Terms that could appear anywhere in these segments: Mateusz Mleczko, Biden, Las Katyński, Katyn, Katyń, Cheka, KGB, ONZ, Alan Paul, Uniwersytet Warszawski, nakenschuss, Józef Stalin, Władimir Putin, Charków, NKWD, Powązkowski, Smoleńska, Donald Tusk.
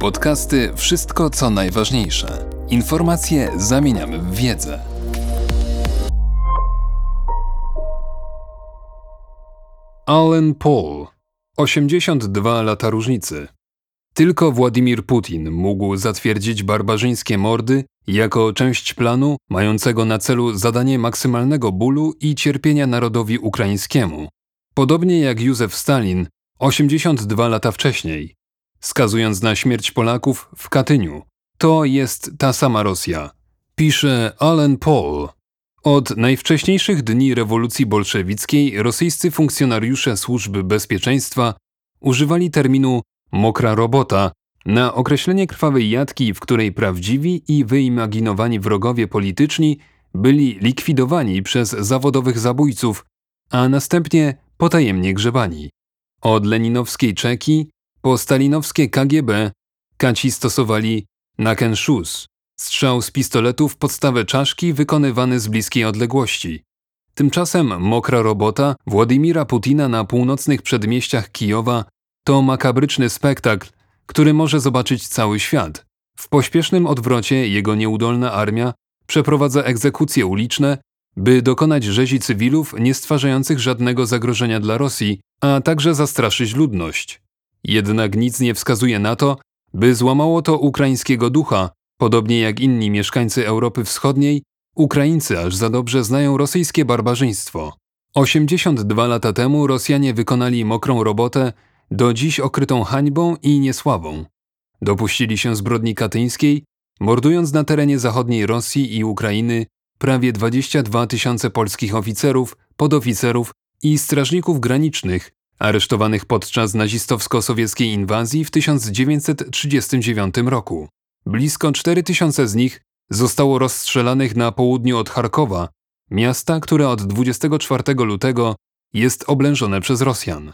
Podcasty Wszystko, co najważniejsze. Informacje zamieniamy w wiedzę. Alan Paul. 82 lata różnicy. Tylko Władimir Putin mógł zatwierdzić barbarzyńskie mordy jako część planu mającego na celu zadanie maksymalnego bólu i cierpienia narodowi ukraińskiemu. Podobnie jak Józef Stalin 82 lata wcześniej, skazując na śmierć Polaków w Katyniu. To jest ta sama Rosja, pisze Alan Paul. Od najwcześniejszych dni rewolucji bolszewickiej rosyjscy funkcjonariusze służby bezpieczeństwa używali terminu mokra robota na określenie krwawej jatki, w której prawdziwi i wyimaginowani wrogowie polityczni byli likwidowani przez zawodowych zabójców, a następnie potajemnie grzebani. Od leninowskiej Czeki po stalinowskie KGB kaci stosowali nakenschuss, strzał z pistoletu w podstawę czaszki wykonywany z bliskiej odległości. Tymczasem mokra robota Władimira Putina na północnych przedmieściach Kijowa to makabryczny spektakl, który może zobaczyć cały świat. W pośpiesznym odwrocie jego nieudolna armia przeprowadza egzekucje uliczne, by dokonać rzezi cywilów nie stwarzających żadnego zagrożenia dla Rosji, a także zastraszyć ludność. Jednak nic nie wskazuje na to, by złamało to ukraińskiego ducha, podobnie jak inni mieszkańcy Europy Wschodniej, Ukraińcy aż za dobrze znają rosyjskie barbarzyństwo. 82 lata temu Rosjanie wykonali mokrą robotę, do dziś okrytą hańbą i niesławą. Dopuścili się zbrodni katyńskiej, mordując na terenie zachodniej Rosji i Ukrainy prawie 22 tysiące polskich oficerów, podoficerów i strażników granicznych, aresztowanych podczas nazistowsko-sowieckiej inwazji w 1939 roku. Blisko 4 tysiące z nich zostało rozstrzelanych na południu od Charkowa, miasta, które od 24 lutego jest oblężone przez Rosjan.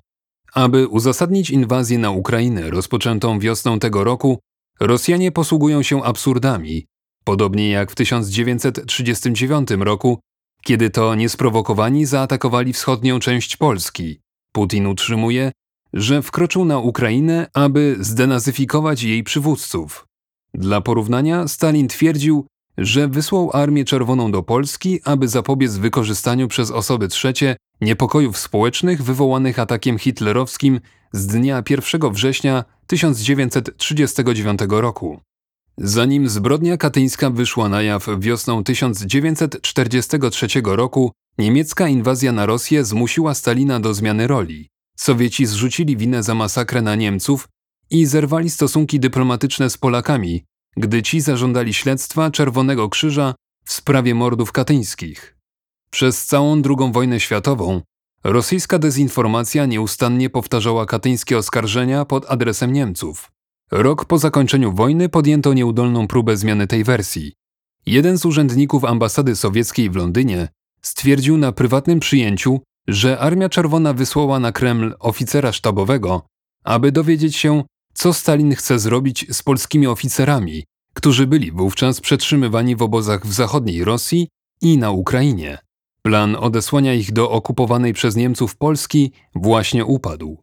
Aby uzasadnić inwazję na Ukrainę rozpoczętą wiosną tego roku, Rosjanie posługują się absurdami, podobnie jak w 1939 roku, kiedy to niesprowokowani zaatakowali wschodnią część Polski. Putin utrzymuje, że wkroczył na Ukrainę, aby zdenazyfikować jej przywódców. Dla porównania Stalin twierdził, że wysłał Armię Czerwoną do Polski, aby zapobiec wykorzystaniu przez osoby trzecie niepokojów społecznych wywołanych atakiem hitlerowskim z dnia 1 września 1939 roku. Zanim zbrodnia katyńska wyszła na jaw wiosną 1943 roku, niemiecka inwazja na Rosję zmusiła Stalina do zmiany roli. Sowieci zrzucili winę za masakrę na Niemców i zerwali stosunki dyplomatyczne z Polakami, gdy ci zażądali śledztwa Czerwonego Krzyża w sprawie mordów katyńskich. Przez całą II wojnę światową rosyjska dezinformacja nieustannie powtarzała katyńskie oskarżenia pod adresem Niemców. Rok po zakończeniu wojny podjęto nieudolną próbę zmiany tej wersji. Jeden z urzędników ambasady sowieckiej w Londynie stwierdził na prywatnym przyjęciu, że Armia Czerwona wysłała na Kreml oficera sztabowego, aby dowiedzieć się, co Stalin chce zrobić z polskimi oficerami, którzy byli wówczas przetrzymywani w obozach w zachodniej Rosji i na Ukrainie. Plan odesłania ich do okupowanej przez Niemców Polski właśnie upadł.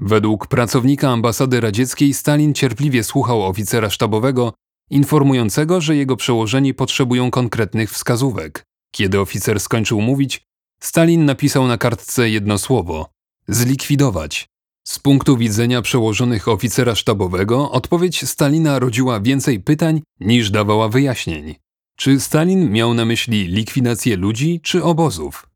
Według pracownika ambasady radzieckiej Stalin cierpliwie słuchał oficera sztabowego, informującego, że jego przełożeni potrzebują konkretnych wskazówek. Kiedy oficer skończył mówić, Stalin napisał na kartce jedno słowo – zlikwidować. Z punktu widzenia przełożonych oficera sztabowego odpowiedź Stalina rodziła więcej pytań niż dawała wyjaśnień. Czy Stalin miał na myśli likwidację ludzi czy obozów?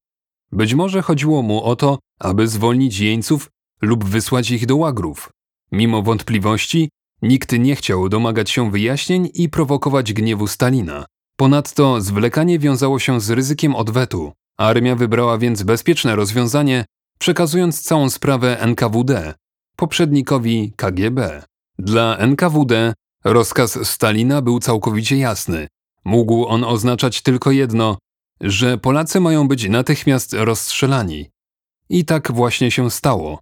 Być może chodziło mu o to, aby zwolnić jeńców lub wysłać ich do łagrów. Mimo wątpliwości nikt nie chciał domagać się wyjaśnień i prowokować gniewu Stalina. Ponadto zwlekanie wiązało się z ryzykiem odwetu. Armia wybrała więc bezpieczne rozwiązanie, przekazując całą sprawę NKWD, poprzednikowi KGB. Dla NKWD rozkaz Stalina był całkowicie jasny. Mógł on oznaczać tylko jedno, że Polacy mają być natychmiast rozstrzelani. I tak właśnie się stało.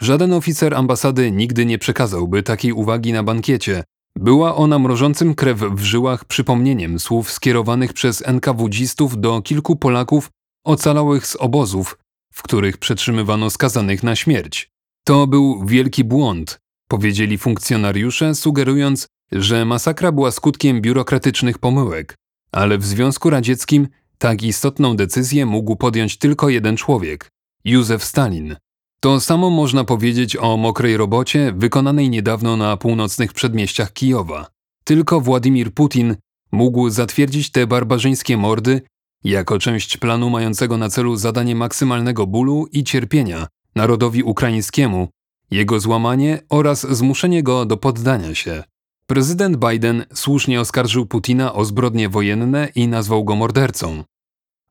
Żaden oficer ambasady nigdy nie przekazałby takiej uwagi na bankiecie. Była ona mrożącym krew w żyłach przypomnieniem słów skierowanych przez NKWD-zistów do kilku Polaków ocalałych z obozów, w których przetrzymywano skazanych na śmierć. To był wielki błąd, powiedzieli funkcjonariusze, sugerując, że masakra była skutkiem biurokratycznych pomyłek, ale w Związku Radzieckim tak istotną decyzję mógł podjąć tylko jeden człowiek – Józef Stalin. To samo można powiedzieć o mokrej robocie wykonanej niedawno na północnych przedmieściach Kijowa. Tylko Władimir Putin mógł zatwierdzić te barbarzyńskie mordy jako część planu mającego na celu zadanie maksymalnego bólu i cierpienia narodowi ukraińskiemu, jego złamanie oraz zmuszenie go do poddania się. Prezydent Biden słusznie oskarżył Putina o zbrodnie wojenne i nazwał go mordercą.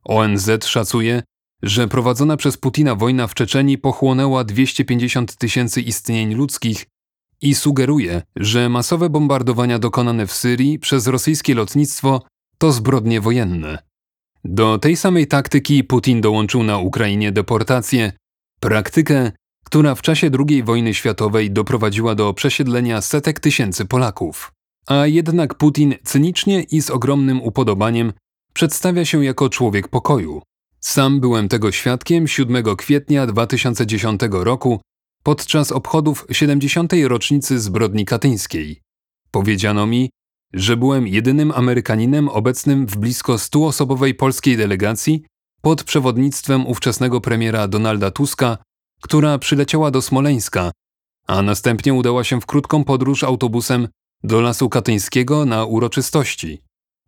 ONZ szacuje, że prowadzona przez Putina wojna w Czeczenii pochłonęła 250 tysięcy istnień ludzkich i sugeruje, że masowe bombardowania dokonane w Syrii przez rosyjskie lotnictwo to zbrodnie wojenne. Do tej samej taktyki Putin dołączył na Ukrainie deportację, praktykę, która w czasie II wojny światowej doprowadziła do przesiedlenia setek tysięcy Polaków. A jednak Putin cynicznie i z ogromnym upodobaniem przedstawia się jako człowiek pokoju. Sam byłem tego świadkiem 7 kwietnia 2010 roku podczas obchodów 70. rocznicy zbrodni katyńskiej. Powiedziano mi, że byłem jedynym Amerykaninem obecnym w blisko 100-osobowej polskiej delegacji pod przewodnictwem ówczesnego premiera Donalda Tuska, która przyleciała do Smoleńska, a następnie udała się w krótką podróż autobusem do Lasu Katyńskiego na uroczystości.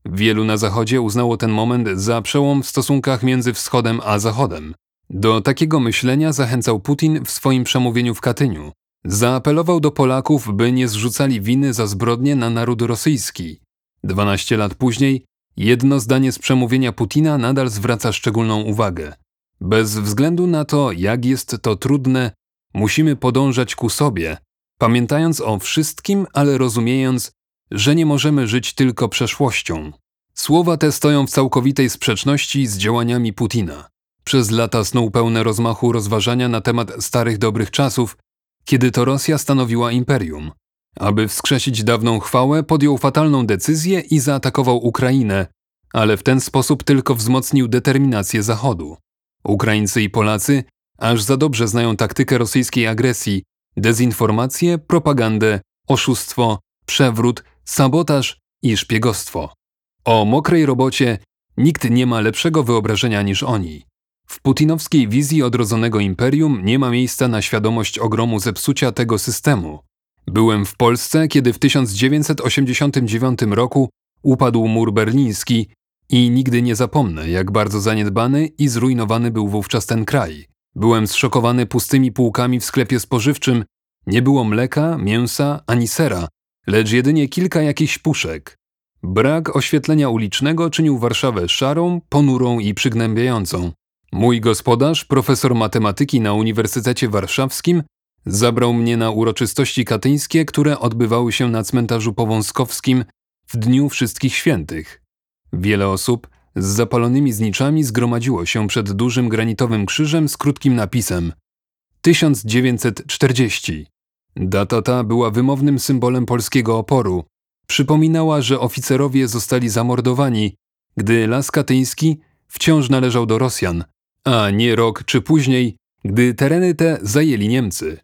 Wielu na Zachodzie uznało ten moment za przełom w stosunkach między Wschodem a Zachodem. Do takiego myślenia zachęcał Putin w swoim przemówieniu w Katyniu. Zaapelował do Polaków, by nie zrzucali winy za zbrodnie na naród rosyjski. 12 lat później jedno zdanie z przemówienia Putina nadal zwraca szczególną uwagę. Bez względu na to, jak jest to trudne, musimy podążać ku sobie, pamiętając o wszystkim, ale rozumiejąc, że nie możemy żyć tylko przeszłością. Słowa te stoją w całkowitej sprzeczności z działaniami Putina. Przez lata snuł pełne rozmachu rozważania na temat starych dobrych czasów, kiedy to Rosja stanowiła imperium. Aby wskrzesić dawną chwałę, podjął fatalną decyzję i zaatakował Ukrainę, ale w ten sposób tylko wzmocnił determinację Zachodu. Ukraińcy i Polacy aż za dobrze znają taktykę rosyjskiej agresji, dezinformację, propagandę, oszustwo, przewrót, sabotaż i szpiegostwo. O mokrej robocie nikt nie ma lepszego wyobrażenia niż oni. W putinowskiej wizji odrodzonego imperium nie ma miejsca na świadomość ogromu zepsucia tego systemu. Byłem w Polsce, kiedy w 1989 roku upadł mur berliński i nigdy nie zapomnę, jak bardzo zaniedbany i zrujnowany był wówczas ten kraj. Byłem zszokowany pustymi półkami w sklepie spożywczym. Nie było mleka, mięsa ani sera, lecz jedynie kilka jakichś puszek. Brak oświetlenia ulicznego czynił Warszawę szarą, ponurą i przygnębiającą. Mój gospodarz, profesor matematyki na Uniwersytecie Warszawskim, zabrał mnie na uroczystości katyńskie, które odbywały się na cmentarzu Powązkowskim w Dniu Wszystkich Świętych. Wiele osób z zapalonymi zniczami zgromadziło się przed dużym granitowym krzyżem z krótkim napisem 1940. Data ta była wymownym symbolem polskiego oporu. Przypominała, że oficerowie zostali zamordowani, gdy Las Katyński wciąż należał do Rosjan, a nie rok czy później, gdy tereny te zajęli Niemcy.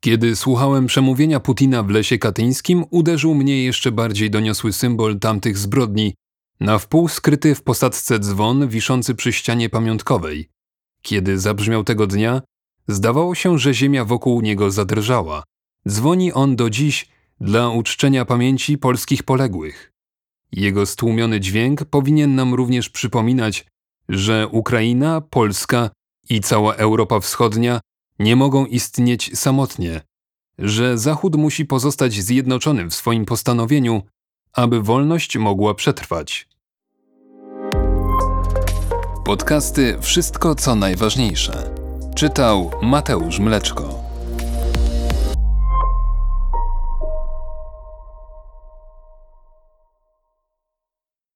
Kiedy słuchałem przemówienia Putina w Lesie Katyńskim, uderzył mnie jeszcze bardziej doniosły symbol tamtych zbrodni, na wpół skryty w posadzce dzwon wiszący przy ścianie pamiątkowej. Kiedy zabrzmiał tego dnia, zdawało się, że ziemia wokół niego zadrżała. Dzwoni on do dziś dla uczczenia pamięci polskich poległych. Jego stłumiony dźwięk powinien nam również przypominać, że Ukraina, Polska i cała Europa Wschodnia nie mogą istnieć samotnie, że Zachód musi pozostać zjednoczony w swoim postanowieniu, aby wolność mogła przetrwać. Podcasty Wszystko co najważniejsze. Czytał Mateusz Mleczko.